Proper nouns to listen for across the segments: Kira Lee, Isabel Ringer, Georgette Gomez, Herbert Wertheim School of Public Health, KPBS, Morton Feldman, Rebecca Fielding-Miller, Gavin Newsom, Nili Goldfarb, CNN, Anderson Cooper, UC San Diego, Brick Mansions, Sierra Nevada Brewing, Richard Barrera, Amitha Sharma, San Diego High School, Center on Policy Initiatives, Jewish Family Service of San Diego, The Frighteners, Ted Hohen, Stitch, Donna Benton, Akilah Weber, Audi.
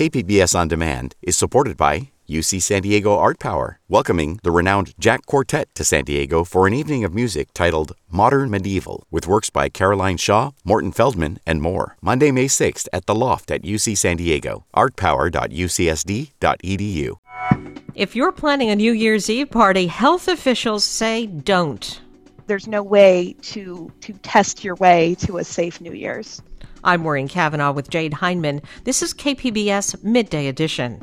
KPBS On Demand is supported by UC San Diego Art Power, welcoming the renowned Jack Quartet to San Diego for an evening of music titled Modern Medieval, with works by Caroline Shaw, Morton Feldman, and more. Monday, May 6th at The Loft at UC San Diego, artpower.ucsd.edu. If you're planning a New Year's Eve party, health officials say don't. There's no way to test your way to a safe New Year's. I'm Maureen Cavanaugh with Jade Hindman. This is KPBS Midday Edition.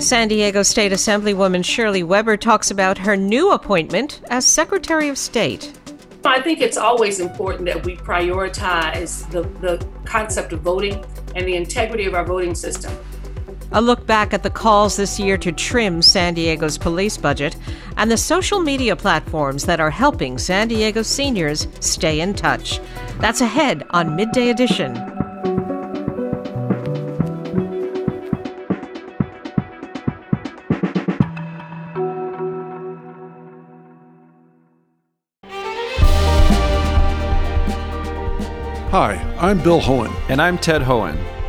San Diego State Assemblywoman Shirley Weber talks about her new appointment as Secretary of State. I think it's always important that we prioritize the concept of voting and the integrity of our voting system. A look back at the calls this year to trim San Diego's police budget and the social media platforms that are helping San Diego seniors stay in touch. That's ahead on Midday Edition. Hi, I'm Bill Hohen. And I'm Ted Hohen.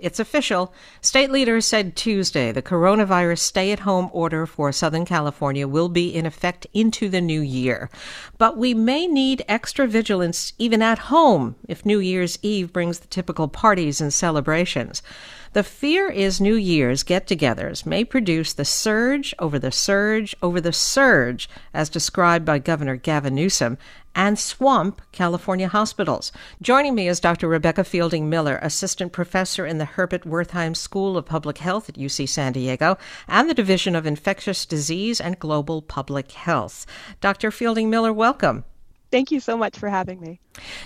It's official. State leaders said Tuesday the coronavirus stay-at-home order for Southern California will be in effect into the new year. But we may need extra vigilance even at home if New Year's Eve brings the typical parties and celebrations. The fear is New Year's get-togethers may produce the surge over the surge over the surge, as described by Governor Gavin Newsom, and swamp California hospitals. Joining me is Dr. Rebecca Fielding-Miller, assistant professor in the Herbert Wertheim School of Public Health at UC San Diego and the Division of Infectious Disease and Global Public Health. Dr. Fielding-Miller, welcome. Thank you so much for having me.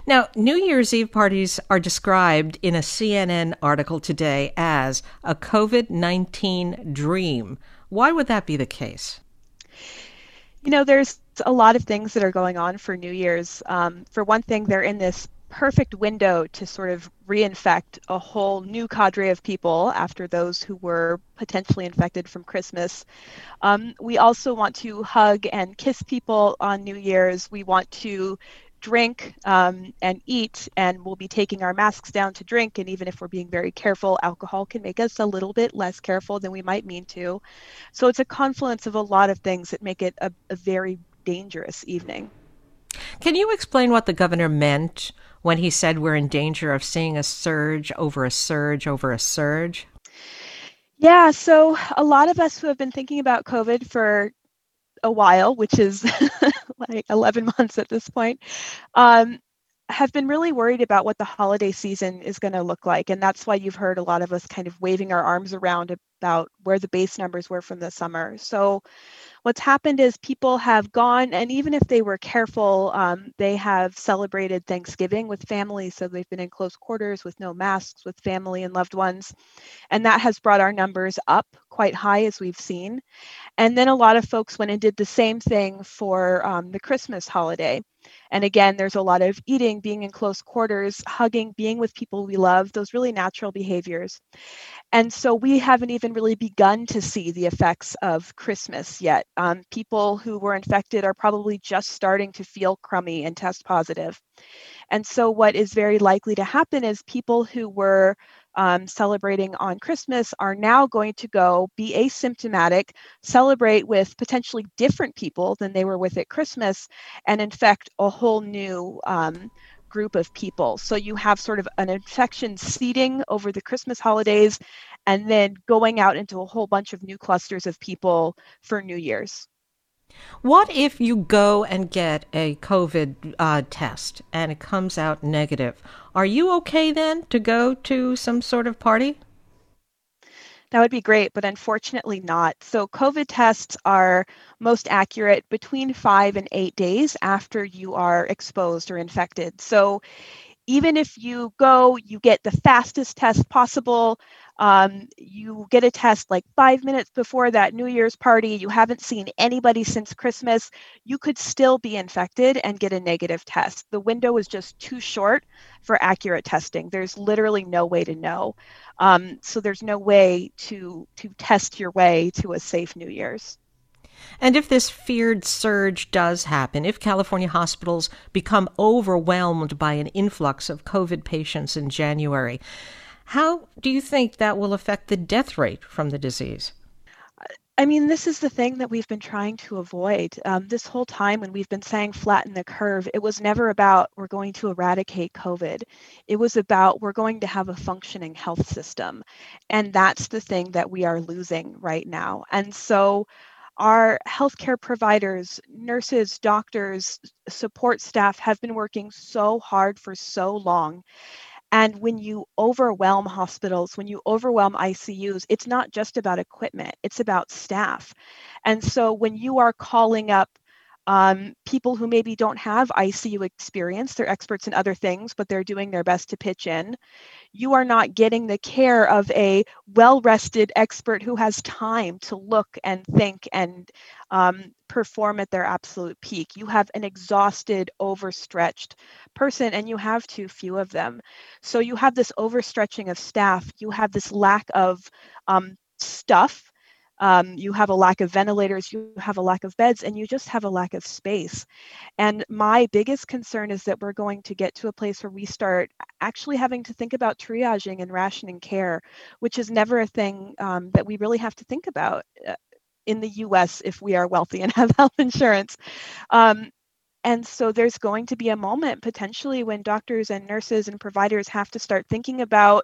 Now, New Year's Eve parties are described in a CNN article today as a COVID-19 dream. Why would that be the case? You know, there's a lot of things that are going on for New Year's. For one thing, they're in this perfect window to sort of reinfect a whole new cadre of people after those who were potentially infected from Christmas. We also want to hug and kiss people on New Year's. We want to drink and eat, and we'll be taking our masks down to drink. And even if we're being very careful, alcohol can make us a little bit less careful than we might mean to. So it's a confluence of a lot of things that make it a very dangerous evening. Can you explain what the governor meant when he said we're in danger of seeing a surge over a surge over a surge? Yeah, so a lot of us who have been thinking about COVID for a while, which is like 11 months at this point, have been really worried about what the holiday season is going to look like. And that's why you've heard a lot of us kind of waving our arms around about where the base numbers were from the summer. So what's happened is people have gone, and even if they were careful, they have celebrated Thanksgiving with family. So they've been in close quarters with no masks with family and loved ones. And that has brought our numbers up quite high, as we've seen. And then a lot of folks went and did the same thing for the Christmas holiday. And again, there's a lot of eating, being in close quarters, hugging, being with people we love, those really natural behaviors. And so we haven't even really begun to see the effects of Christmas yet. People who were infected are probably just starting to feel crummy and test positive. And so what is very likely to happen is people who were celebrating on Christmas are now going to go be asymptomatic, celebrate with potentially different people than they were with at Christmas, and infect a whole new group of people. So you have sort of an infection seeding over the Christmas holidays and then going out into a whole bunch of new clusters of people for New Year's. What if you go and get a COVID test and it comes out negative? Are you okay then to go to some sort of party? That would be great, but unfortunately not. So COVID tests are most accurate between 5 and 8 days after you are exposed or infected. So even if you go, you get the fastest test possible. You get a test like 5 minutes before that New Year's party. You haven't seen anybody since Christmas. You could still be infected and get a negative test. The window is just too short for accurate testing. There's literally no way to know. So there's no way to test your way to a safe New Year's. And if this feared surge does happen, if California hospitals become overwhelmed by an influx of COVID patients in January, how do you think that will affect the death rate from the disease? I mean, this is the thing that we've been trying to avoid. This whole time when we've been saying flatten the curve, it was never about we're going to eradicate COVID. It was about we're going to have a functioning health system. And that's the thing that we are losing right now. And so our healthcare providers, nurses, doctors, support staff have been working so hard for so long. And when you overwhelm hospitals, when you overwhelm ICUs, it's not just about equipment, it's about staff. And so when you are calling up people who maybe don't have ICU experience, they're experts in other things, but they're doing their best to pitch in, you are not getting the care of a well-rested expert who has time to look and think and perform at their absolute peak. You have an exhausted, overstretched person, and you have too few of them. So you have this overstretching of staff. You have this lack of stuff. You have a lack of ventilators, you have a lack of beds, and you just have a lack of space. And my biggest concern is that we're going to get to a place where we start actually having to think about triaging and rationing care, which is never a thing that we really have to think about in the US if we are wealthy and have health insurance. And so there's going to be a moment potentially when doctors and nurses and providers have to start thinking about,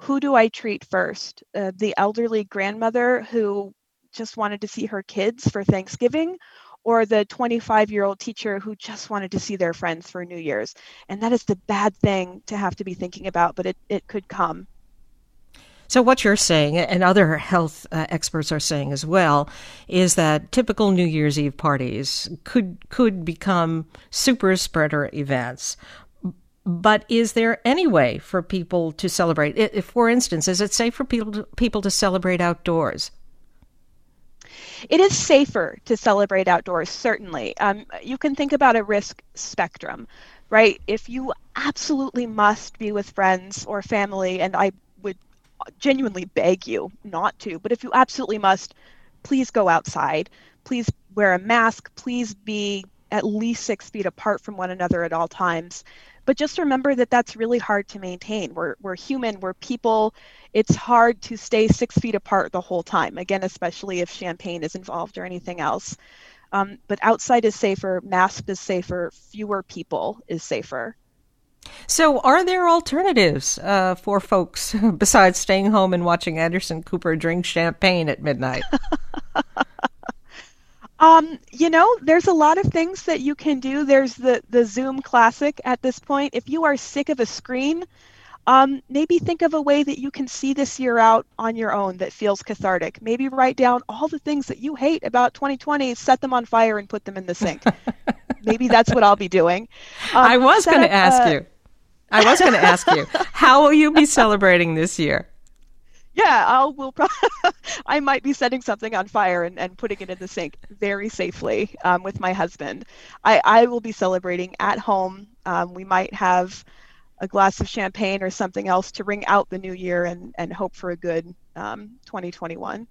who do I treat first? The elderly grandmother who just wanted to see her kids for Thanksgiving, or the 25-year-old teacher who just wanted to see their friends for New Year's? And that is the bad thing to have to be thinking about, but it could come. So what you're saying, and other health experts are saying as well, is that typical New Year's Eve parties could become super spreader events. But is there any way for people to celebrate? If, for instance, is it safe for people to celebrate outdoors? It is safer to celebrate outdoors, certainly. You can think about a risk spectrum, right? If you absolutely must be with friends or family, and I would genuinely beg you not to, but if you absolutely must, please go outside. Please wear a mask. Please be at least 6 feet apart from one another at all times. But just remember that that's really hard to maintain. We're human, we're people. It's hard to stay 6 feet apart the whole time, again, especially if champagne is involved or anything else. But outside is safer, mask is safer, fewer people is safer. So are there alternatives for folks besides staying home and watching Anderson Cooper drink champagne at midnight? There's a lot of things that you can do. There's the Zoom classic at this point. If you are sick of a screen, maybe think of a way that you can see this year out on your own that feels cathartic. Maybe write down all the things that you hate about 2020, set them on fire and put them in the sink. Maybe that's what I'll be doing. I was going to ask you, how will you be celebrating this year? Yeah, I might be setting something on fire and putting it in the sink very safely with my husband. I will be celebrating at home. We might have a glass of champagne or something else to ring out the new year and hope for a good 2021.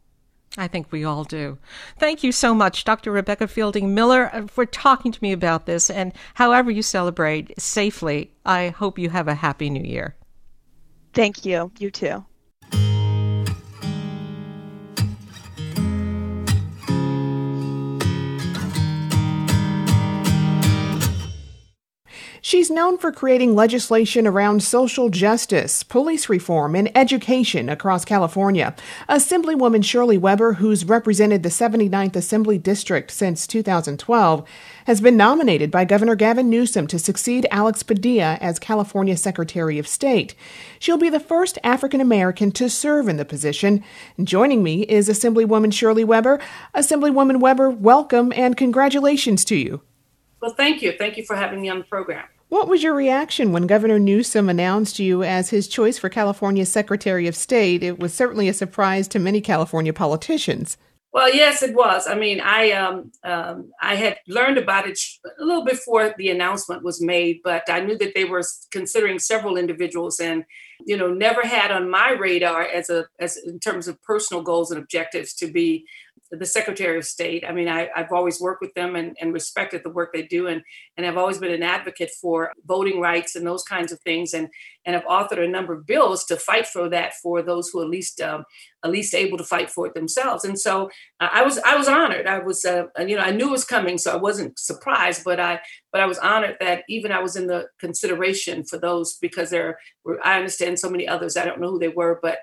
I think we all do. Thank you so much, Dr. Rebecca Fielding-Miller, for talking to me about this. And however you celebrate safely, I hope you have a happy new year. Thank you. You too. She's known for creating legislation around social justice, police reform, and education across California. Assemblywoman Shirley Weber, who's represented the 79th Assembly District since 2012, has been nominated by Governor Gavin Newsom to succeed Alex Padilla as California Secretary of State. She'll be the first African American to serve in the position. Joining me is Assemblywoman Shirley Weber. Assemblywoman Weber, welcome and congratulations to you. Well, thank you. Thank you for having me on the program. What was your reaction when Governor Newsom announced you as his choice for California Secretary of State? It was certainly a surprise to many California politicians. Well, yes, it was. I mean, I had learned about it a little before the announcement was made, but I knew that they were considering several individuals, and never had on my radar as in terms of personal goals and objectives to be the Secretary of State. I mean, I've always worked with them and respected the work they do. And I've always been an advocate for voting rights and those kinds of things. And I've authored a number of bills to fight for that for those who are least able to fight for it themselves. And so I was honored. I was, I knew it was coming, so I wasn't surprised, but I was honored that even I was in the consideration for those, because there were, I understand, so many others. I don't know who they were, but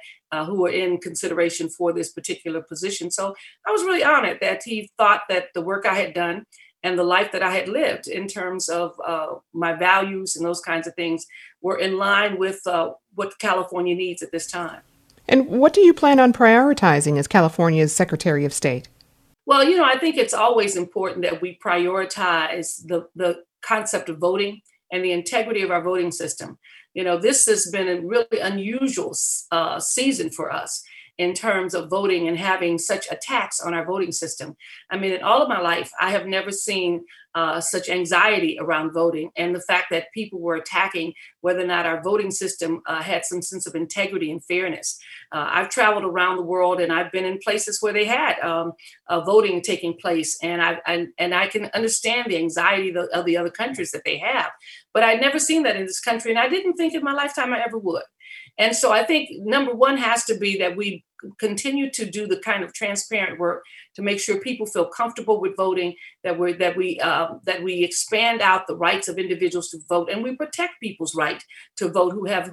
who were in consideration for this particular position. So I was really honored that he thought that the work I had done and the life that I had lived in terms of my values and those kinds of things were in line with what California needs at this time. And what do you plan on prioritizing as California's Secretary of State? Well, I think it's always important that we prioritize the concept of voting and the integrity of our voting system. This has been a really unusual season for us in terms of voting and having such attacks on our voting system. I mean, in all of my life, I have never seen such anxiety around voting, and the fact that people were attacking whether or not our voting system had some sense of integrity and fairness. I've traveled around the world, and I've been in places where they had voting taking place, and I can understand the anxiety of the other countries that they have. But I'd never seen that in this country, and I didn't think in my lifetime I ever would. And so I think number one has to be that we continue to do the kind of transparent work to make sure people feel comfortable with voting, that we expand out the rights of individuals to vote, and we protect people's right to vote who have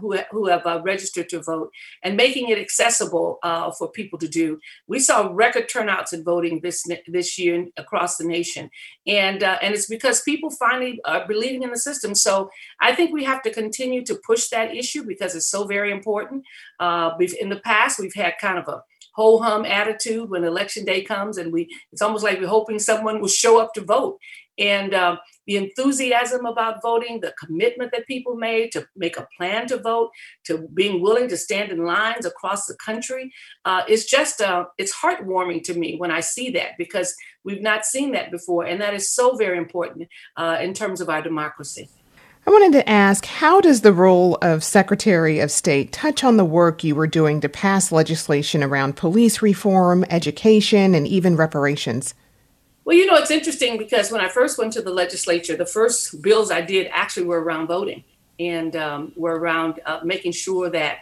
registered to vote, and making it accessible for people to do. We saw record turnouts in voting this year across the nation, and it's because people finally are believing in the system. So I think we have to continue to push that issue because it's so very important. In the past, we've had kind of a ho-hum attitude when election day comes, and it's almost like we're hoping someone will show up to vote. And the enthusiasm about voting, the commitment that people made to make a plan to vote, to being willing to stand in lines across the country, it's just, it's heartwarming to me when I see that, because we've not seen that before. And that is so very important in terms of our democracy. I wanted to ask, how does the role of Secretary of State touch on the work you were doing to pass legislation around police reform, education, and even reparations? Well, it's interesting because when I first went to the legislature, the first bills I did actually were around voting and were around making sure that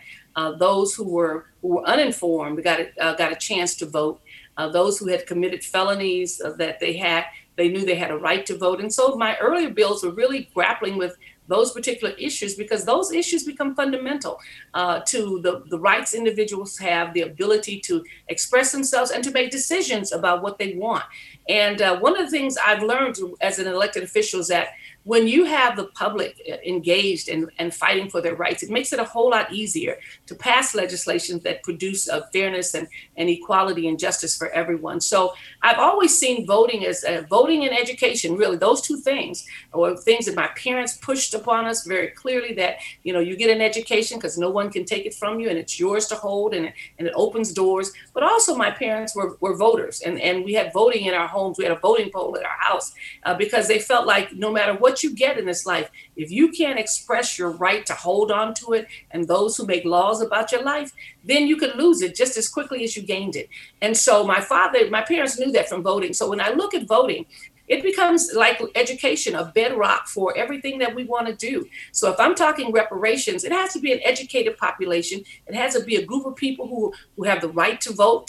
those who were uninformed got a chance to vote. Those who had committed felonies that they knew they had a right to vote. And so my earlier bills were really grappling with those particular issues, because those issues become fundamental to the rights individuals have, the ability to express themselves and to make decisions about what they want. And one of the things I've learned as an elected official is that when you have the public engaged and fighting for their rights, it makes it a whole lot easier to pass legislation that produce fairness and equality and justice for everyone. So I've always seen voting as voting and education, really those two things, or things that my parents pushed upon us very clearly, that, you get an education because no one can take it from you and it's yours to hold, and it opens doors. But also my parents were voters, and we had voting in our homes. We had a voting poll at our house because they felt like no matter what you get in this life, if you can't express your right to hold on to it and those who make laws about your life, then you could lose it just as quickly as you gained it. And so my parents knew that from voting. So when I look at voting, It becomes like education, a bedrock for everything that we want to do. So if I'm talking reparations, it has to be an educated population. It has to be a group of people who have the right to vote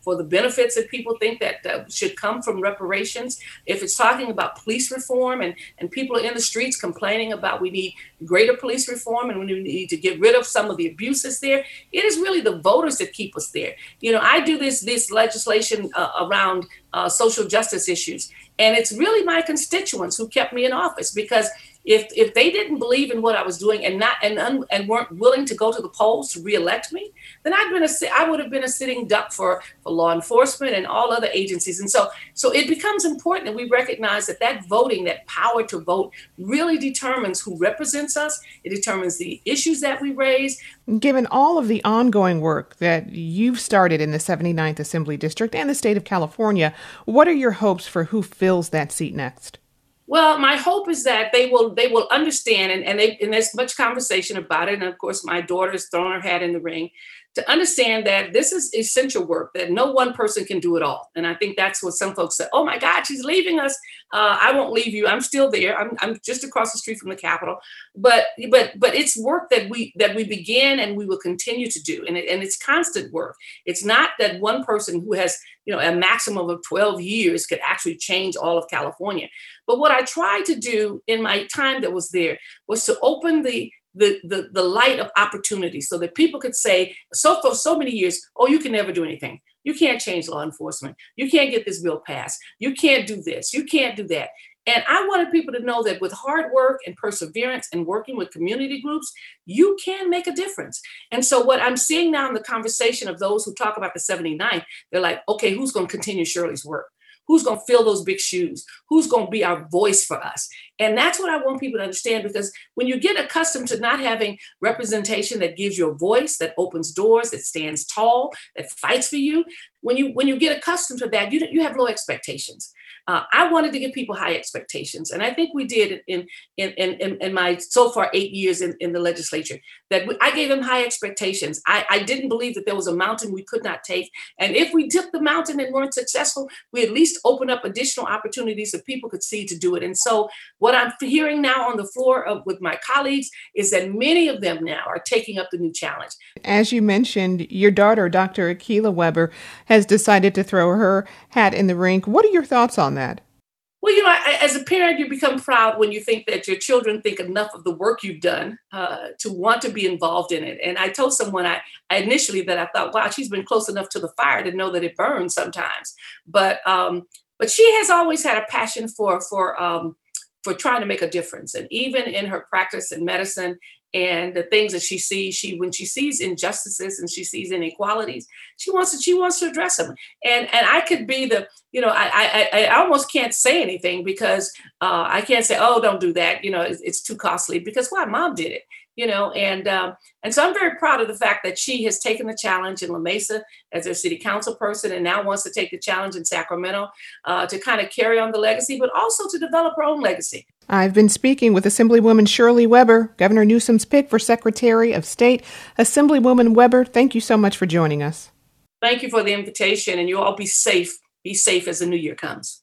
for the benefits that people think that should come from reparations. If it's talking about police reform and people in the streets complaining about we need greater police reform and we need to get rid of some of the abuses there, it is really the voters that keep us there. You know, I do this legislation around social justice issues. And it's really my constituents who kept me in office, because if they didn't believe in what I was doing and weren't willing to go to the polls to reelect me, then I would have been a sitting duck for law enforcement and all other agencies. And so it becomes important that we recognize that voting, that power to vote, really determines who represents us. It determines the issues that we raise. Given all of the ongoing work that you've started in the 79th Assembly District and the state of California, what are your hopes for who fills that seat next? Well, my hope is that they will understand, and there's much conversation about it. And of course, my daughter has thrown her hat in the ring to understand that this is essential work, that no one person can do it all. And I think that's what some folks say, oh my God, she's leaving us. I won't leave you. I'm still there. I'm just across the street from the Capitol. But it's work that we begin and we will continue to do. And it's constant work. It's not that one person who has, you know, a maximum of 12 years could actually change all of California. But what I tried to do in my time that was there was to open the light of opportunity so that people could say, so for so many years, oh, you can never do anything. You can't change law enforcement. You can't get this bill passed. You can't do this. You can't do that. And I wanted people to know that with hard work and perseverance and working with community groups, you can make a difference. And so what I'm seeing now in the conversation of those who talk about the 79th, they're like, okay, who's going to continue Shirley's work? Who's going to fill those big shoes? Who's going to be our voice for us? And that's what I want people to understand, because when you get accustomed to not having representation that gives you a voice, that opens doors, that stands tall, that fights for you, when you get accustomed to that, you have low expectations. I wanted to give people high expectations, and I think we did in my so far 8 years in the legislature. I gave them high expectations. I didn't believe that there was a mountain we could not take, and if we took the mountain and weren't successful, we at least opened up additional opportunities that people could see to do it. And so what I'm hearing now on the floor with my colleagues is that many of them now are taking up the new challenge. As you mentioned, your daughter, Dr. Akilah Weber, has decided to throw her hat in the ring. What are your thoughts on that? Well, you know, as a parent, you become proud when you think that your children think enough of the work you've done to want to be involved in it. And I told someone I initially that I thought, wow, she's been close enough to the fire to know that it burns sometimes. But she has always had a passion for trying to make a difference. And even in her practice in medicine and the things that she sees, when she sees injustices and she sees inequalities, she wants to address them. And I could be I almost can't say anything because I can't say, oh, don't do that. You know, it's too costly, because why? Mom did it. You know, and so I'm very proud of the fact that she has taken the challenge in La Mesa as their city council person, and now wants to take the challenge in Sacramento to kind of carry on the legacy, but also to develop her own legacy. I've been speaking with Assemblywoman Shirley Weber, Governor Newsom's pick for Secretary of State. Assemblywoman Weber, thank you so much for joining us. Thank you for the invitation, and you all be safe. Be safe as the new year comes.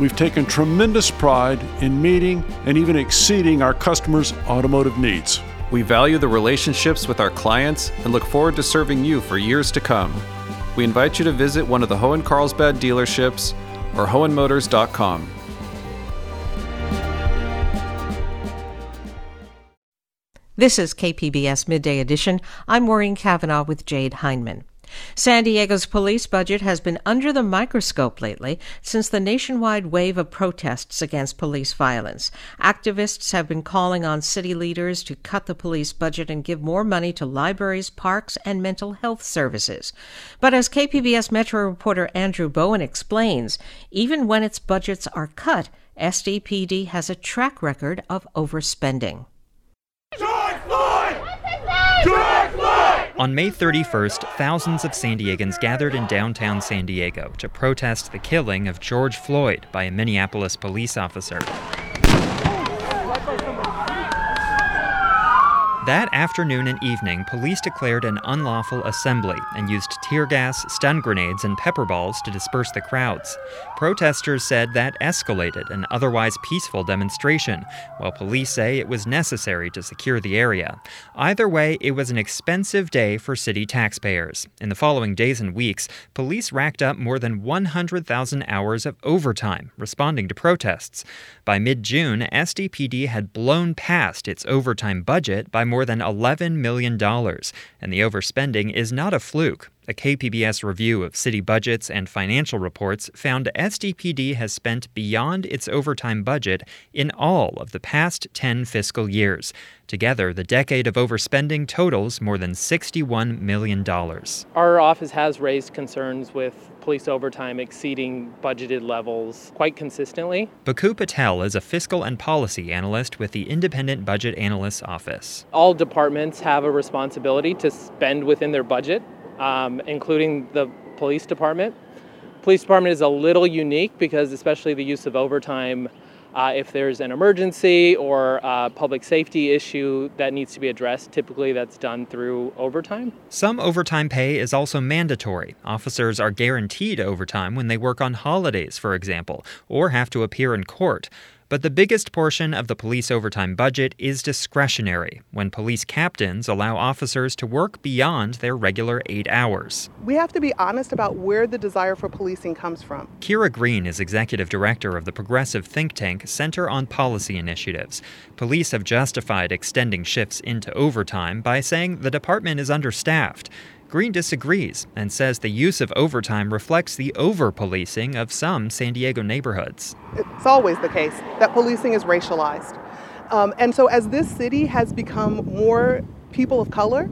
we've taken tremendous pride in meeting and even exceeding our customers' automotive needs. We value the relationships with our clients and look forward to serving you for years to come. We invite you to visit one of the Hohen Carlsbad dealerships or hohenmotors.com. This is KPBS Midday Edition. I'm Maureen Cavanaugh with Jade Hindman. San Diego's police budget has been under the microscope lately since the nationwide wave of protests against police violence. Activists have been calling on city leaders to cut the police budget and give more money to libraries, parks, and mental health services. But as KPBS Metro reporter Andrew Bowen explains, even when its budgets are cut, SDPD has a track record of overspending. George Floyd! What's his name? George Floyd! On May 31st, thousands of San Diegans gathered in downtown San Diego to protest the killing of George Floyd by a Minneapolis police officer. That afternoon and evening, police declared an unlawful assembly and used tear gas, stun grenades, and pepper balls to disperse the crowds. Protesters said that escalated an otherwise peaceful demonstration, while police say it was necessary to secure the area. Either way, it was an expensive day for city taxpayers. In the following days and weeks, police racked up more than 100,000 hours of overtime responding to protests. By mid-June, SDPD had blown past its overtime budget by more than $11 million, and the overspending is not a fluke. A KPBS review of city budgets and financial reports found SDPD has spent beyond its overtime budget in all of the past 10 fiscal years. Together, the decade of overspending totals more than $61 million. Our office has raised concerns with police overtime exceeding budgeted levels quite consistently. Baku Patel is a fiscal and policy analyst with the Independent Budget Analysts Office. All departments have a responsibility to spend within their budget, including the police department. Police department is a little unique because especially the use of overtime, if there's an emergency or a public safety issue that needs to be addressed, typically that's done through overtime. Some overtime pay is also mandatory. Officers are guaranteed overtime when they work on holidays, for example, or have to appear in court. But the biggest portion of the police overtime budget is discretionary, when police captains allow officers to work beyond their regular 8 hours. We have to be honest about where the desire for policing comes from. Kira Green is executive director of the progressive think tank Center on Policy Initiatives. Police have justified extending shifts into overtime by saying the department is understaffed. Green disagrees and says the use of overtime reflects the over-policing of some San Diego neighborhoods. It's always the case that policing is racialized. And so as this city has become more people of color,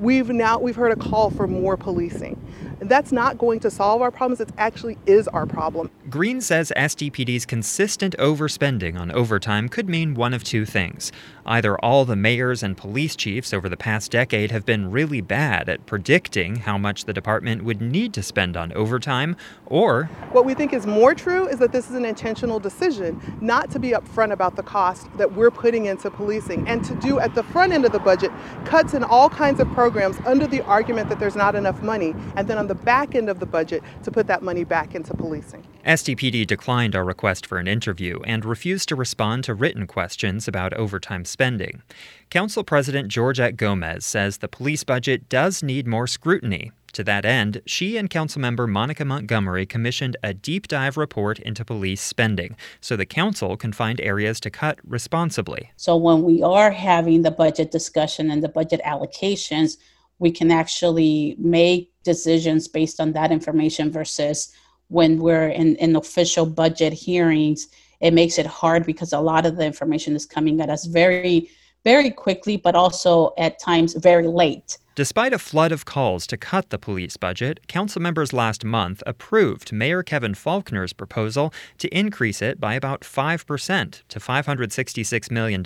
we've heard a call for more policing. That's not going to solve our problems. It actually is our problem. Green says SDPD's consistent overspending on overtime could mean one of two things. Either all the mayors and police chiefs over the past decade have been really bad at predicting how much the department would need to spend on overtime, or... What we think is more true is that this is an intentional decision not to be upfront about the cost that we're putting into policing and to do at the front end of the budget cuts in all kinds of programs under the argument that there's not enough money, and then on the back end of the budget to put that money back into policing. SDPD declined our request for an interview and refused to respond to written questions about overtime spending. Council President Georgette Gomez says the police budget does need more scrutiny. To that end, she and Councilmember Monica Montgomery commissioned a deep dive report into police spending so the council can find areas to cut responsibly. So when we are having the budget discussion and the budget allocations, we can actually make decisions based on that information versus when we're in official budget hearings. It makes it hard because a lot of the information is coming at us very, very quickly, but also at times very late. Despite a flood of calls to cut the police budget, council members last month approved Mayor Kevin Faulkner's proposal to increase it by about 5% to $566 million.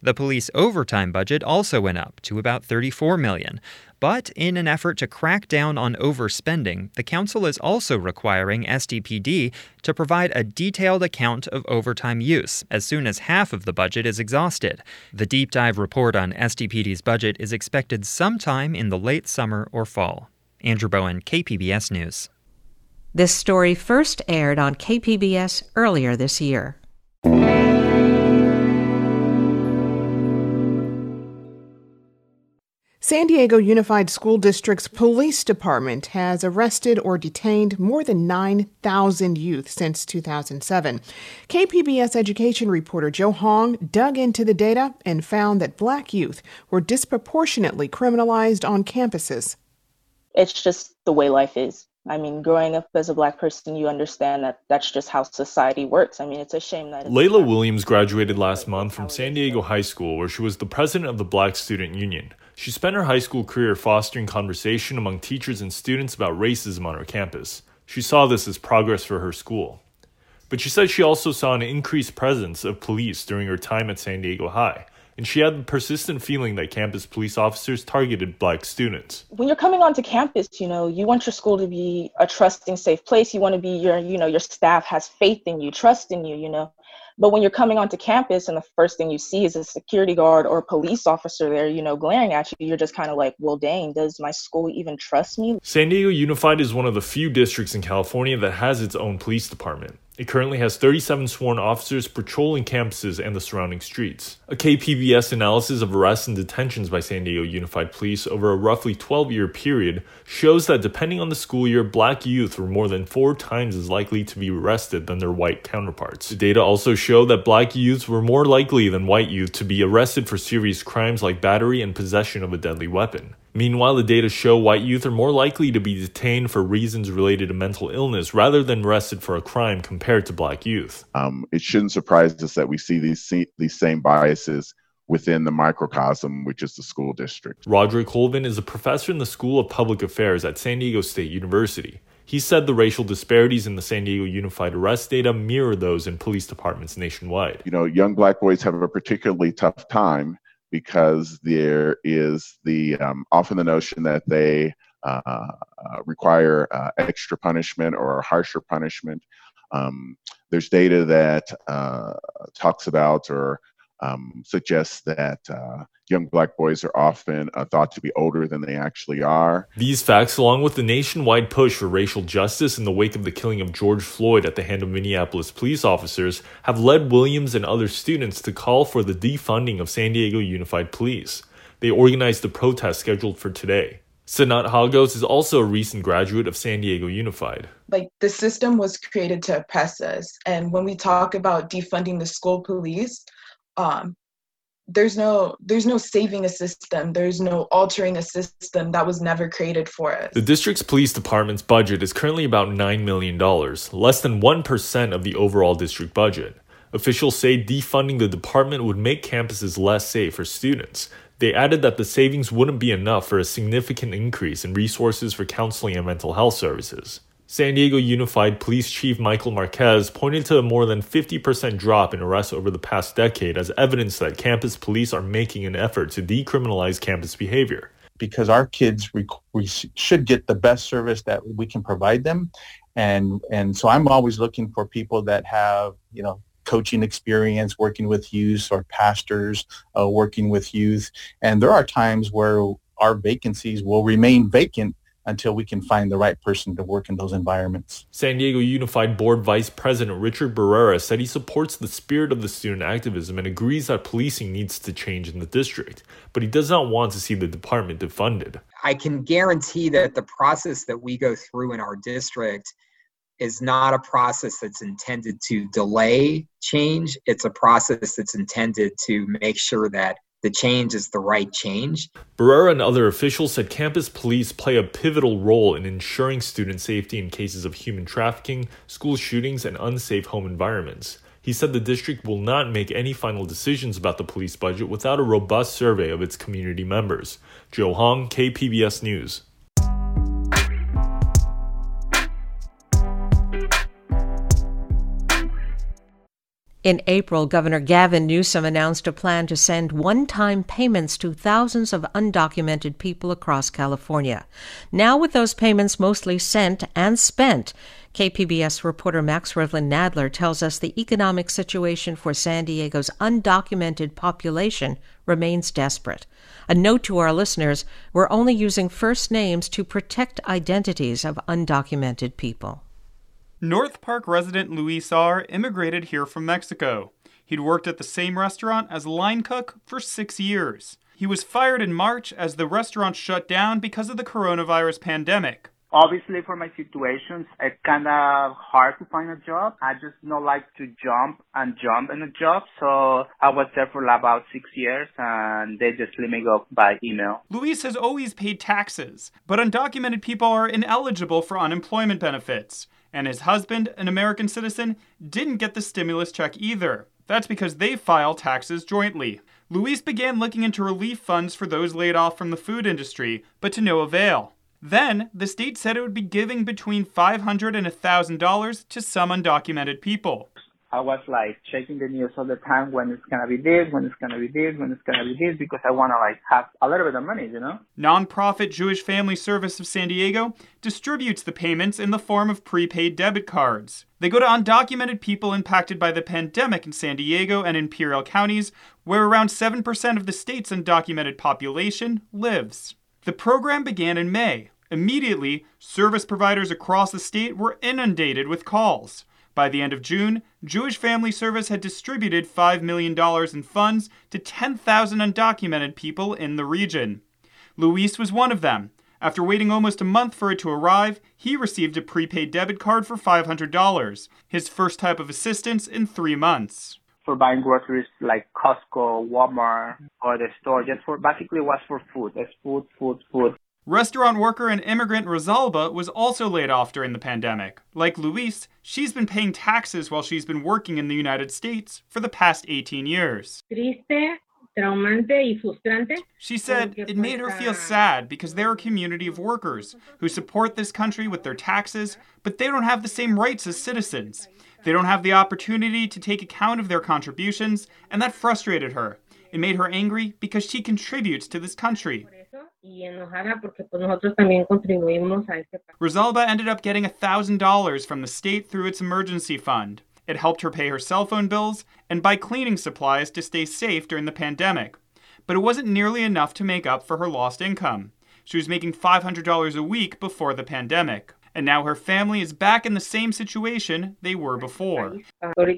The police overtime budget also went up to about $34 million. But in an effort to crack down on overspending, the council is also requiring SDPD to provide a detailed account of overtime use as soon as half of the budget is exhausted. The deep dive report on SDPD's budget is expected sometime in the late summer or fall. Andrew Bowen, KPBS News. This story first aired on KPBS earlier this year. San Diego Unified School District's police department has arrested or detained more than 9,000 youth since 2007. KPBS education reporter Joe Hong dug into the data and found that Black youth were disproportionately criminalized on campuses. it's just the way life is. I mean, growing up as a Black person, you understand that that's just how society works. I mean, it's a shame that... Layla Williams graduated last month from San Diego High School, where she was the president of the Black Student Union. She spent her high school career fostering conversation among teachers and students about racism on her campus. She saw this as progress for her school. But she said she also saw an increased presence of police during her time at San Diego High. And she had the persistent feeling that campus police officers targeted Black students. When you're coming onto campus, you know, you want your school to be a trusting, safe place. You want to be your staff has faith in you, trust in you, you know. But when you're coming onto campus and the first thing you see is a security guard or a police officer there, you know, glaring at you, you're just kind of like, well, dang, does my school even trust me? San Diego Unified is one of the few districts in California that has its own police department. It currently has 37 sworn officers patrolling campuses and the surrounding streets. A KPBS analysis of arrests and detentions by San Diego Unified Police over a roughly 12-year period shows that depending on the school year, Black youth were more than 4 times as likely to be arrested than their white counterparts. The data also show that Black youths were more likely than white youth to be arrested for serious crimes like battery and possession of a deadly weapon. Meanwhile, the data show white youth are more likely to be detained for reasons related to mental illness rather than arrested for a crime compared to Black youth. It shouldn't surprise us that we see these same biases within the microcosm, which is the school district. Roderick Colvin is a professor in the School of Public Affairs at San Diego State University. He said the racial disparities in the San Diego Unified arrest data mirror those in police departments nationwide. You know, young Black boys have a particularly tough time because there is often the notion that they require extra punishment or harsher punishment. There's data that talks about or suggests that young Black boys are often thought to be older than they actually are. These facts, along with the nationwide push for racial justice in the wake of the killing of George Floyd at the hand of Minneapolis police officers, have led Williams and other students to call for the defunding of San Diego Unified Police. They organized the protest scheduled for today. Sanat Hagos is also a recent graduate of San Diego Unified. Like, the system was created to oppress us. And when we talk about defunding the school police, there's no saving a system. There's no altering a system that was never created for us. The district's police department's budget is currently about $9 million, less than 1% of the overall district budget. Officials say defunding the department would make campuses less safe for students. They added that the savings wouldn't be enough for a significant increase in resources for counseling and mental health services. San Diego Unified Police Chief Michael Marquez pointed to a more than 50% drop in arrests over the past decade as evidence that campus police are making an effort to decriminalize campus behavior. Because our kids, we should get the best service that we can provide them. And so I'm always looking for people that have, you know, coaching experience, working with youth or pastors, working with youth. And there are times where our vacancies will remain vacant until we can find the right person to work in those environments. San Diego Unified Board Vice President Richard Barrera said he supports the spirit of the student activism and agrees that policing needs to change in the district, but he does not want to see the department defunded. I can guarantee that the process that we go through in our district is not a process that's intended to delay change. It's a process that's intended to make sure that the change is the right change. Barrera and other officials said campus police play a pivotal role in ensuring student safety in cases of human trafficking, school shootings, and unsafe home environments. He said the district will not make any final decisions about the police budget without a robust survey of its community members. Joe Hong, KPBS News. In April, Governor Gavin Newsom announced a plan to send one-time payments to thousands of undocumented people across California. Now with those payments mostly sent and spent, KPBS reporter Max Rivlin Nadler tells us the economic situation for San Diego's undocumented population remains desperate. A note to our listeners, we're only using first names to protect identities of undocumented people. North Park resident Luis R. immigrated here from Mexico. He'd worked at the same restaurant as a line cook for 6 years. He was fired in March as the restaurant shut down because of the coronavirus pandemic. Obviously, for my situations, it's kind of hard to find a job. I just don't like to jump in a job. So I was there for about 6 years, and they just let me go by email. Luis has always paid taxes, but undocumented people are ineligible for unemployment benefits. And his husband, an American citizen, didn't get the stimulus check either. That's because they file taxes jointly. Luis began looking into relief funds for those laid off from the food industry, but to no avail. Then, the state said it would be giving between $500 and $1,000 to some undocumented people. I was like checking the news all the time, when it's going to be this, when it's going to be this, when it's going to be this, because I want to like have a little bit of money, you know? Nonprofit Jewish Family Service of San Diego distributes the payments in the form of prepaid debit cards. They go to undocumented people impacted by the pandemic in San Diego and Imperial counties, where around 7% of the state's undocumented population lives. The program began in May. Immediately, service providers across the state were inundated with calls. By the end of June, Jewish Family Service had distributed $5 million in funds to 10,000 undocumented people in the region. Luis was one of them. After waiting almost a month for it to arrive, he received a prepaid debit card for $500, his first type of assistance in 3 months. For buying groceries like Costco, Walmart, or the store, just for basically was for food. It's food. Restaurant worker and immigrant Rosalba was also laid off during the pandemic. Like Luis, she's been paying taxes while she's been working in the United States for the past 18 years. Triste, traumante y frustrante. She said it made her feel sad because they're a community of workers who support this country with their taxes, but they don't have the same rights as citizens. They don't have the opportunity to take account of their contributions, and that frustrated her. It made her angry because she contributes to this country. Rosalba ended up getting $1,000 from the state through its emergency fund. It helped her pay her cell phone bills and buy cleaning supplies to stay safe during the pandemic. But it wasn't nearly enough to make up for her lost income. She was making $500 a week before the pandemic. And now her family is back in the same situation they were before. While the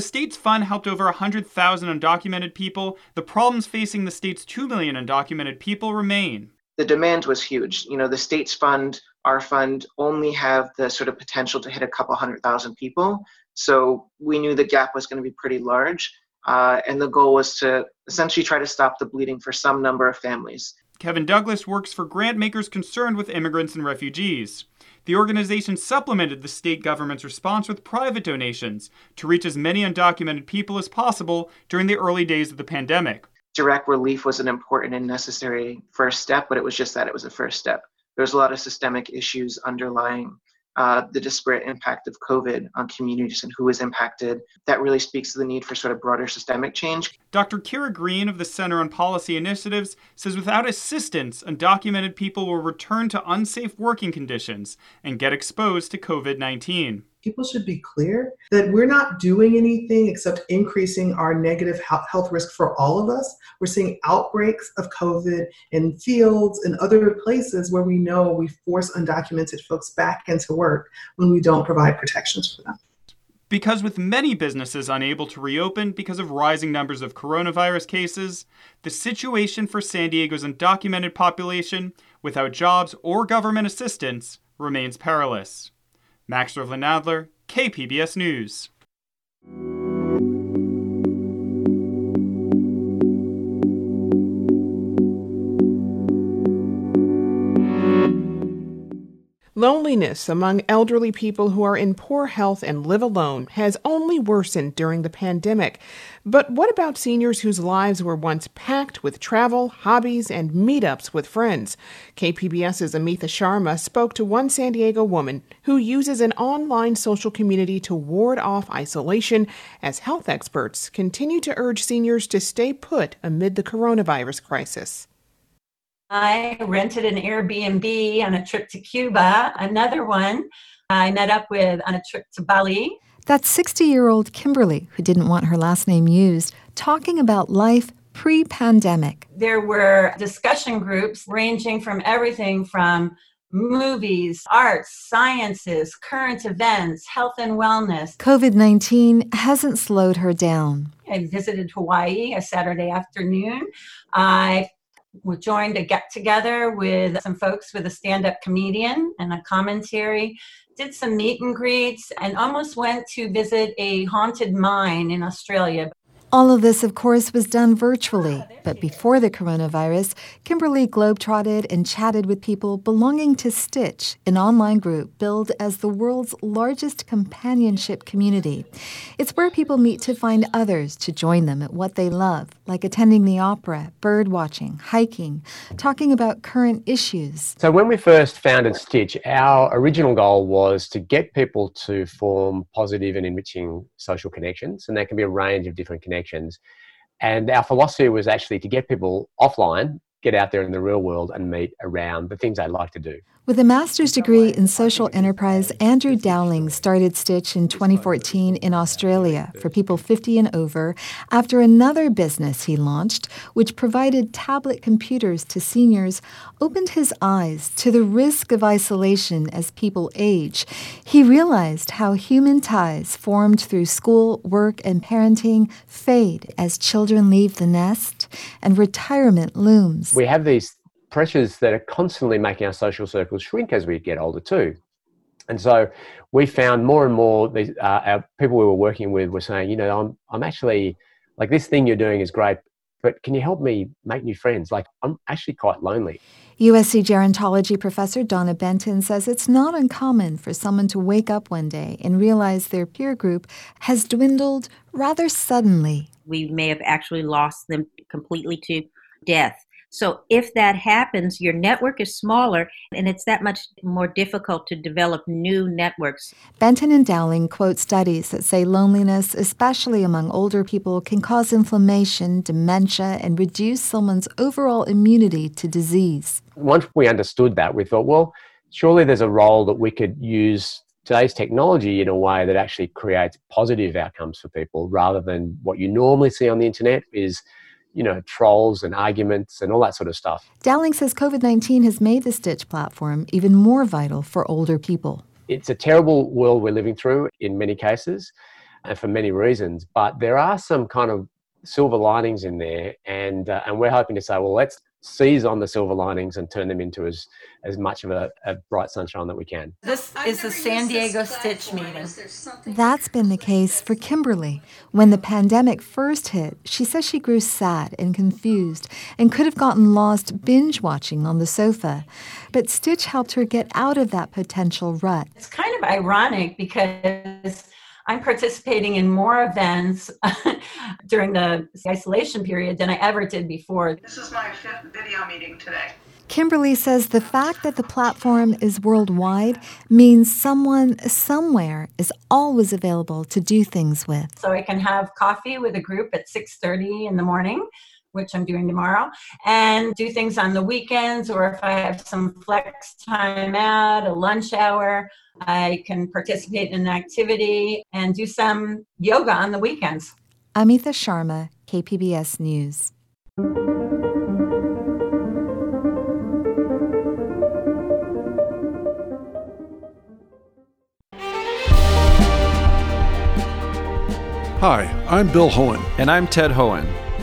state's fund helped over 100,000 undocumented people, the problems facing the state's 2 million undocumented people remain. The demand was huge. You know, the state's fund, our fund, only have the sort of potential to hit a couple 100,000 people. So we knew the gap was going to be pretty large. And the goal was to essentially try to stop the bleeding for some number of families. Kevin Douglas works for grant makers concerned with immigrants and refugees. The organization supplemented the state government's response with private donations to reach as many undocumented people as possible during the early days of the pandemic. Direct relief was an important and necessary first step, but it was just that it was a first step. There was a lot of systemic issues underlying the disparate impact of COVID on communities and who was impacted. That really speaks to the need for sort of broader systemic change. Dr. Kira Green of the Center on Policy Initiatives says without assistance, undocumented people will return to unsafe working conditions and get exposed to COVID-19. People should be clear that we're not doing anything except increasing our negative health risk for all of us. We're seeing outbreaks of COVID in fields and other places where we know we force undocumented folks back into work when we don't provide protections for them. Because with many businesses unable to reopen because of rising numbers of coronavirus cases, the situation for San Diego's undocumented population without jobs or government assistance remains perilous. Max Rivlin Adler, KPBS News. Loneliness among elderly people who are in poor health and live alone has only worsened during the pandemic. But what about seniors whose lives were once packed with travel, hobbies, and meetups with friends? KPBS's Amitha Sharma spoke to one San Diego woman who uses an online social community to ward off isolation as health experts continue to urge seniors to stay put amid the coronavirus crisis. I rented an Airbnb on a trip to Cuba, another one I met up with on a trip to Bali. That's 60-year-old Kimberly, who didn't want her last name used, talking about life pre-pandemic. There were discussion groups ranging from everything from movies, arts, sciences, current events, health and wellness. COVID-19 hasn't slowed her down. I visited Hawaii a Saturday afternoon. I we joined a get-together with some folks with a stand-up comedian and a commentary, did some meet and greets, and almost went to visit a haunted mine in Australia. All of this, of course, was done virtually. But before the coronavirus, Kimberly globetrotted and chatted with people belonging to Stitch, an online group billed as the world's largest companionship community. It's where people meet to find others to join them at what they love, like attending the opera, bird watching, hiking, talking about current issues. So when we first founded Stitch, our original goal was to get people to form positive and enriching social connections, and there can be a range of different connections. And our philosophy was actually to get people offline, get out there in the real world and meet around the things they like to do. With a master's degree in social enterprise, Andrew Dowling started Stitch in 2014 in Australia for people 50 and over after another business he launched, which provided tablet computers to seniors, opened his eyes to the risk of isolation as people age. He realized how human ties formed through school, work, and parenting fade as children leave the nest and retirement looms. We have these pressures that are constantly making our social circles shrink as we get older too. And so we found more and more these, our people we were working with were saying, you know, I'm actually, like, this thing you're doing is great, but can you help me make new friends? Like, I'm actually quite lonely. USC gerontology professor Donna Benton says it's not uncommon for someone to wake up one day and realize their peer group has dwindled rather suddenly. We may have actually lost them completely to death. So if that happens, your network is smaller, and it's that much more difficult to develop new networks. Benton and Dowling quote studies that say loneliness, especially among older people, can cause inflammation, dementia, and reduce someone's overall immunity to disease. Once we understood that, we thought, well, surely there's a role that we could use today's technology in a way that actually creates positive outcomes for people, rather than what you normally see on the internet is, you know, trolls and arguments and all that sort of stuff. Dowling says COVID-19 has made the Stitch platform even more vital for older people. It's a terrible world we're living through in many cases and for many reasons, but there are some kind of silver linings in there, and we're hoping to say, well, let's seize on the silver linings and turn them into as much of a bright sunshine that we can. This is the San Diego Stitch meeting. That's been the case for Kimberly. When the pandemic first hit, she says she grew sad and confused and could have gotten lost binge-watching on the sofa. But Stitch helped her get out of that potential rut. It's kind of ironic because I'm participating in more events during the isolation period than I ever did before. This is my 5th video meeting today. Kimberly says the fact that the platform is worldwide means someone somewhere is always available to do things with. So I can have coffee with a group at 6:30 in the morning, which I'm doing tomorrow, and do things on the weekends, or if I have some flex time out, a lunch hour, I can participate in an activity and do some yoga on the weekends. Amitha Sharma, KPBS News. Hi, I'm Bill Hohen. And I'm Ted Hohen.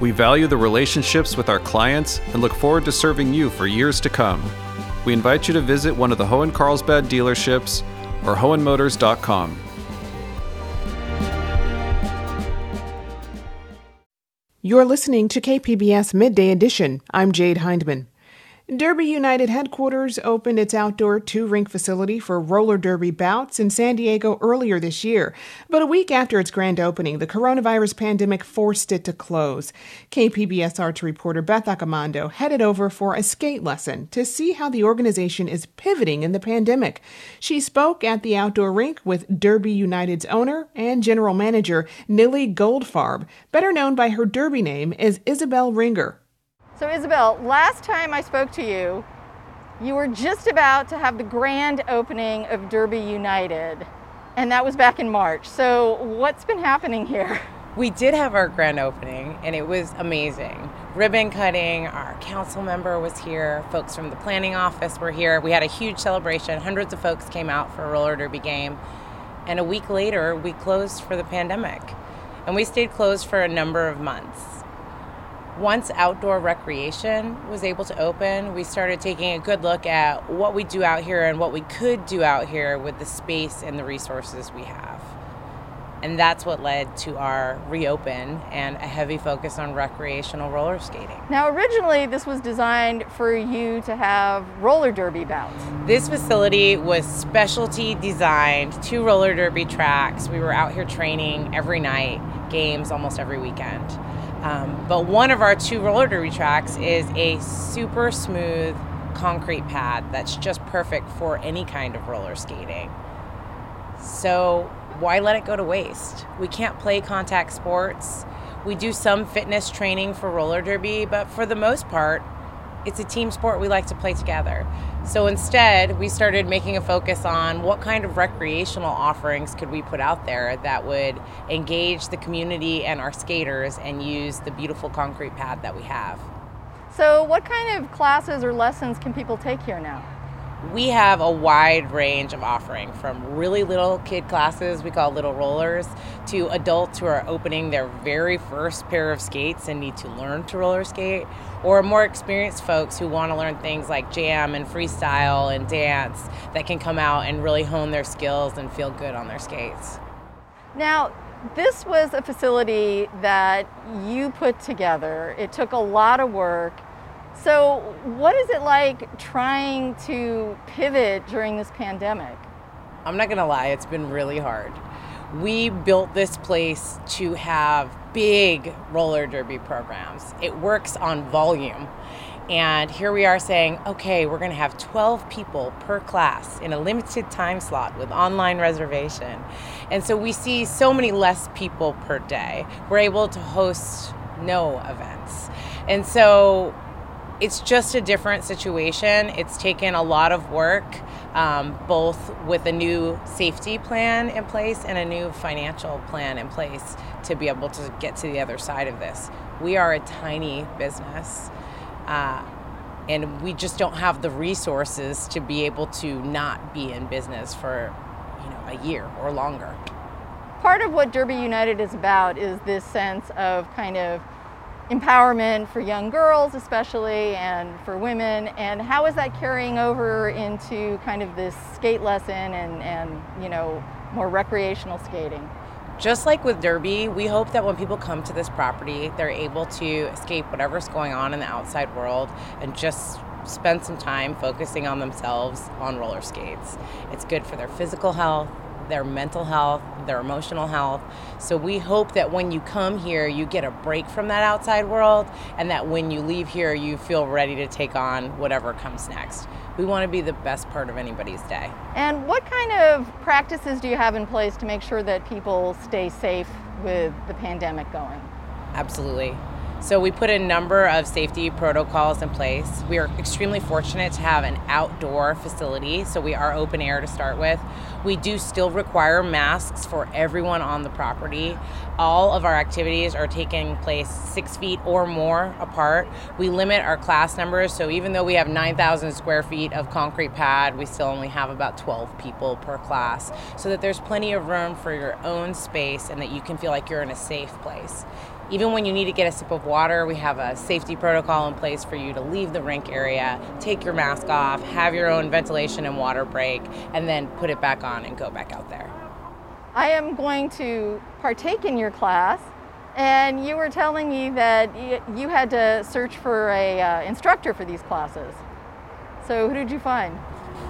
We value the relationships with our clients and look forward to serving you for years to come. We invite you to visit one of the Hohen Carlsbad dealerships or hohenmotors.com. You're listening to KPBS Midday Edition. I'm Jade Hindman. Derby United headquarters opened its outdoor two-rink facility for roller derby bouts in San Diego earlier this year. But a week after its grand opening, the coronavirus pandemic forced it to close. KPBS arts reporter Beth Accomando headed over for a skate lesson to see how the organization is pivoting in the pandemic. She spoke at the outdoor rink with Derby United's owner and general manager, Nili Goldfarb, better known by her derby name as Isabel Ringer. So Isabel, last time I spoke to you, you were just about to have the grand opening of Derby United, and that was back in March. So what's been happening here? We did have our grand opening, and it was amazing. Ribbon cutting, our council member was here, folks from the planning office were here. We had a huge celebration. Hundreds of folks came out for a roller derby game. And a week later, we closed for the pandemic. And we stayed closed for a number of months. Once outdoor recreation was able to open, we started taking a good look at what we do out here and what we could do out here with the space and the resources we have. And that's what led to our reopen and a heavy focus on recreational roller skating. Now, originally, this was designed for you to have roller derby bouts. This facility was specialty designed, 2 roller derby tracks. We were out here training every night, games almost every weekend. But one of our 2 roller derby tracks is a super smooth concrete pad that's just perfect for any kind of roller skating. So why let it go to waste? We can't play contact sports. We do some fitness training for roller derby, but for the most part, it's a team sport we like to play together. So instead, we started making a focus on what kind of recreational offerings could we put out there that would engage the community and our skaters and use the beautiful concrete pad that we have. So what kind of classes or lessons can people take here now? We have a wide range of offering, from really little kid classes we call little rollers to adults who are opening their very first pair of skates and need to learn to roller skate, or more experienced folks who want to learn things like jam and freestyle and dance that can come out and really hone their skills and feel good on their skates. Now, this was a facility that you put together. It took a lot of work. So what is it like trying to pivot during this pandemic? I'm not gonna lie, it's been really hard. We built this place to have big roller derby programs. It works on volume. And here we are saying, okay, we're gonna have 12 people per class in a limited time slot with online reservation. And so we see so many less people per day. We're able to host no events. And so it's just a different situation. It's taken a lot of work, both with a new safety plan in place and a new financial plan in place to be able to get to the other side of this. We are a tiny business, and we just don't have the resources to be able to not be in business for, a year or longer. Part of what Derby United is about is this sense of kind of empowerment for young girls especially, and for women, and how is that carrying over into kind of this skate lesson and more recreational skating? Just like with Derby, we hope that when people come to this property, they're able to escape whatever's going on in the outside world and just spend some time focusing on themselves on roller skates. It's good for their physical health, their mental health, their emotional health. So we hope that when you come here, you get a break from that outside world, and that when you leave here, you feel ready to take on whatever comes next. We want to be the best part of anybody's day. And what kind of practices do you have in place to make sure that people stay safe with the pandemic going? Absolutely. So we put a number of safety protocols in place. We are extremely fortunate to have an outdoor facility, so we are open air to start with. We do still require masks for everyone on the property. All of our activities are taking place 6 feet or more apart. We limit our class numbers, so even though we have 9,000 square feet of concrete pad, we still only have about 12 people per class, so that there's plenty of room for your own space and that you can feel like you're in a safe place. Even when you need to get a sip of water, we have a safety protocol in place for you to leave the rink area, take your mask off, have your own ventilation and water break, and then put it back on and go back out there. I am going to partake in your class, and you were telling me that you had to search for a instructor for these classes. So who did you find?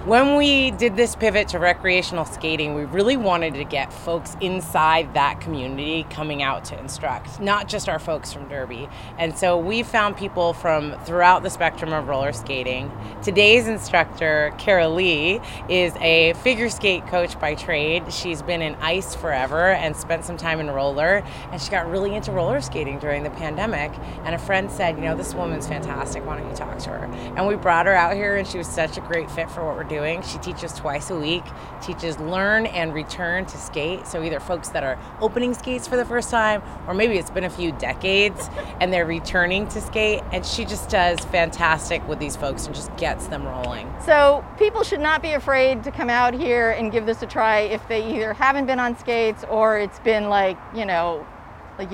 When we did this pivot to recreational skating, we really wanted to get folks inside that community coming out to instruct, not just our folks from Derby. And so we found people from throughout the spectrum of roller skating. Today's instructor, Kira Lee, is a figure skate coach by trade. She's been in ice forever and spent some time in roller, and she got really into roller skating during the pandemic. And a friend said, you know, this woman's fantastic, why don't you talk to her? And we brought her out here, and she was such a great fit for what we're doing. She teaches twice a week, teaches learn and return to skate. So either folks that are opening skates for the first time, or maybe it's been a few decades and they're returning to skate. And she just does fantastic with these folks and just gets them rolling. So people should not be afraid to come out here and give this a try if they either haven't been on skates or it's been like you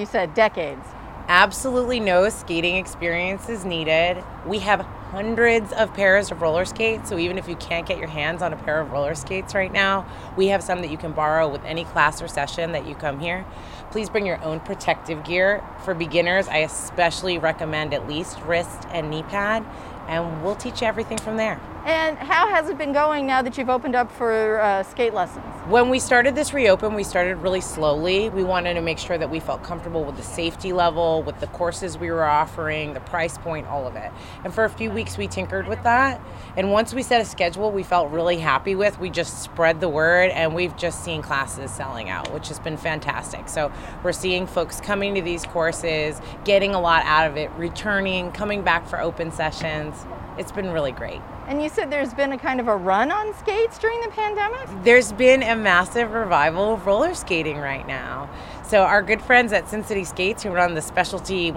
said, decades. Absolutely no skating experience is needed. We have hundreds of pairs of roller skates, so even if you can't get your hands on a pair of roller skates right now, we have some that you can borrow with any class or session that you come here. Please bring your own protective gear. For beginners, I especially recommend at least wrist and knee pad, and we'll teach you everything from there. And how has it been going now that you've opened up for skate lessons? When we started this reopen, we started really slowly. We wanted to make sure that we felt comfortable with the safety level, with the courses we were offering, the price point, all of it. And for a few weeks, we tinkered with that. And once we set a schedule we felt really happy with, we just spread the word, and we've just seen classes selling out, which has been fantastic. So we're seeing folks coming to these courses, getting a lot out of it, returning, coming back for open sessions. It's been really great. And you said there's been a kind of a run on skates during the pandemic? There's been a massive revival of roller skating right now. So our good friends at Sin City Skates, who run one of the specialty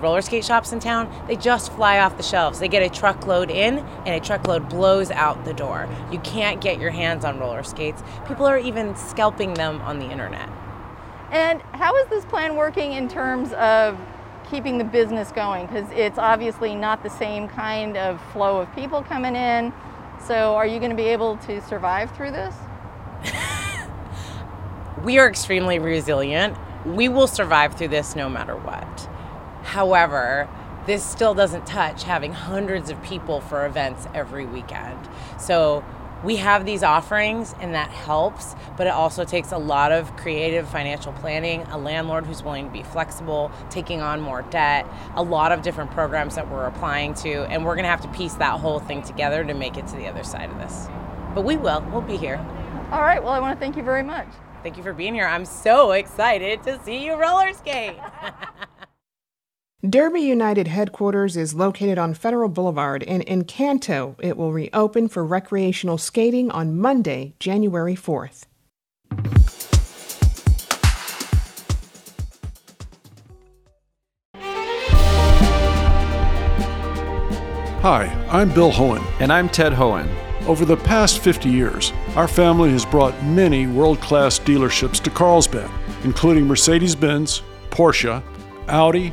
roller skate shops in town, they just fly off the shelves. They get a truckload in, and a truckload blows out the door. You can't get your hands on roller skates. People are even scalping them on the internet. And how is this plan working in terms of keeping the business going, because it's obviously not the same kind of flow of people coming in? So are you going to be able to survive through this? We are extremely resilient. We will survive through this no matter what. However, this still doesn't touch having hundreds of people for events every weekend. So we have these offerings, and that helps, but it also takes a lot of creative financial planning, a landlord who's willing to be flexible, taking on more debt, a lot of different programs that we're applying to, and we're going to have to piece that whole thing together to make it to the other side of this. But we will. We'll be here. All right. Well, I want to thank you very much. Thank you for being here. I'm so excited to see you roller skate. Derby United headquarters is located on Federal Boulevard, and in Canto, it will reopen for recreational skating on Monday, January 4th. Hi, I'm Bill Hohen. And I'm Ted Hohen. Over the past 50 years, our family has brought many world-class dealerships to Carlsbad, including Mercedes-Benz, Porsche, Audi,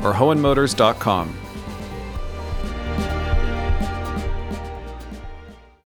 or hohenmotors.com.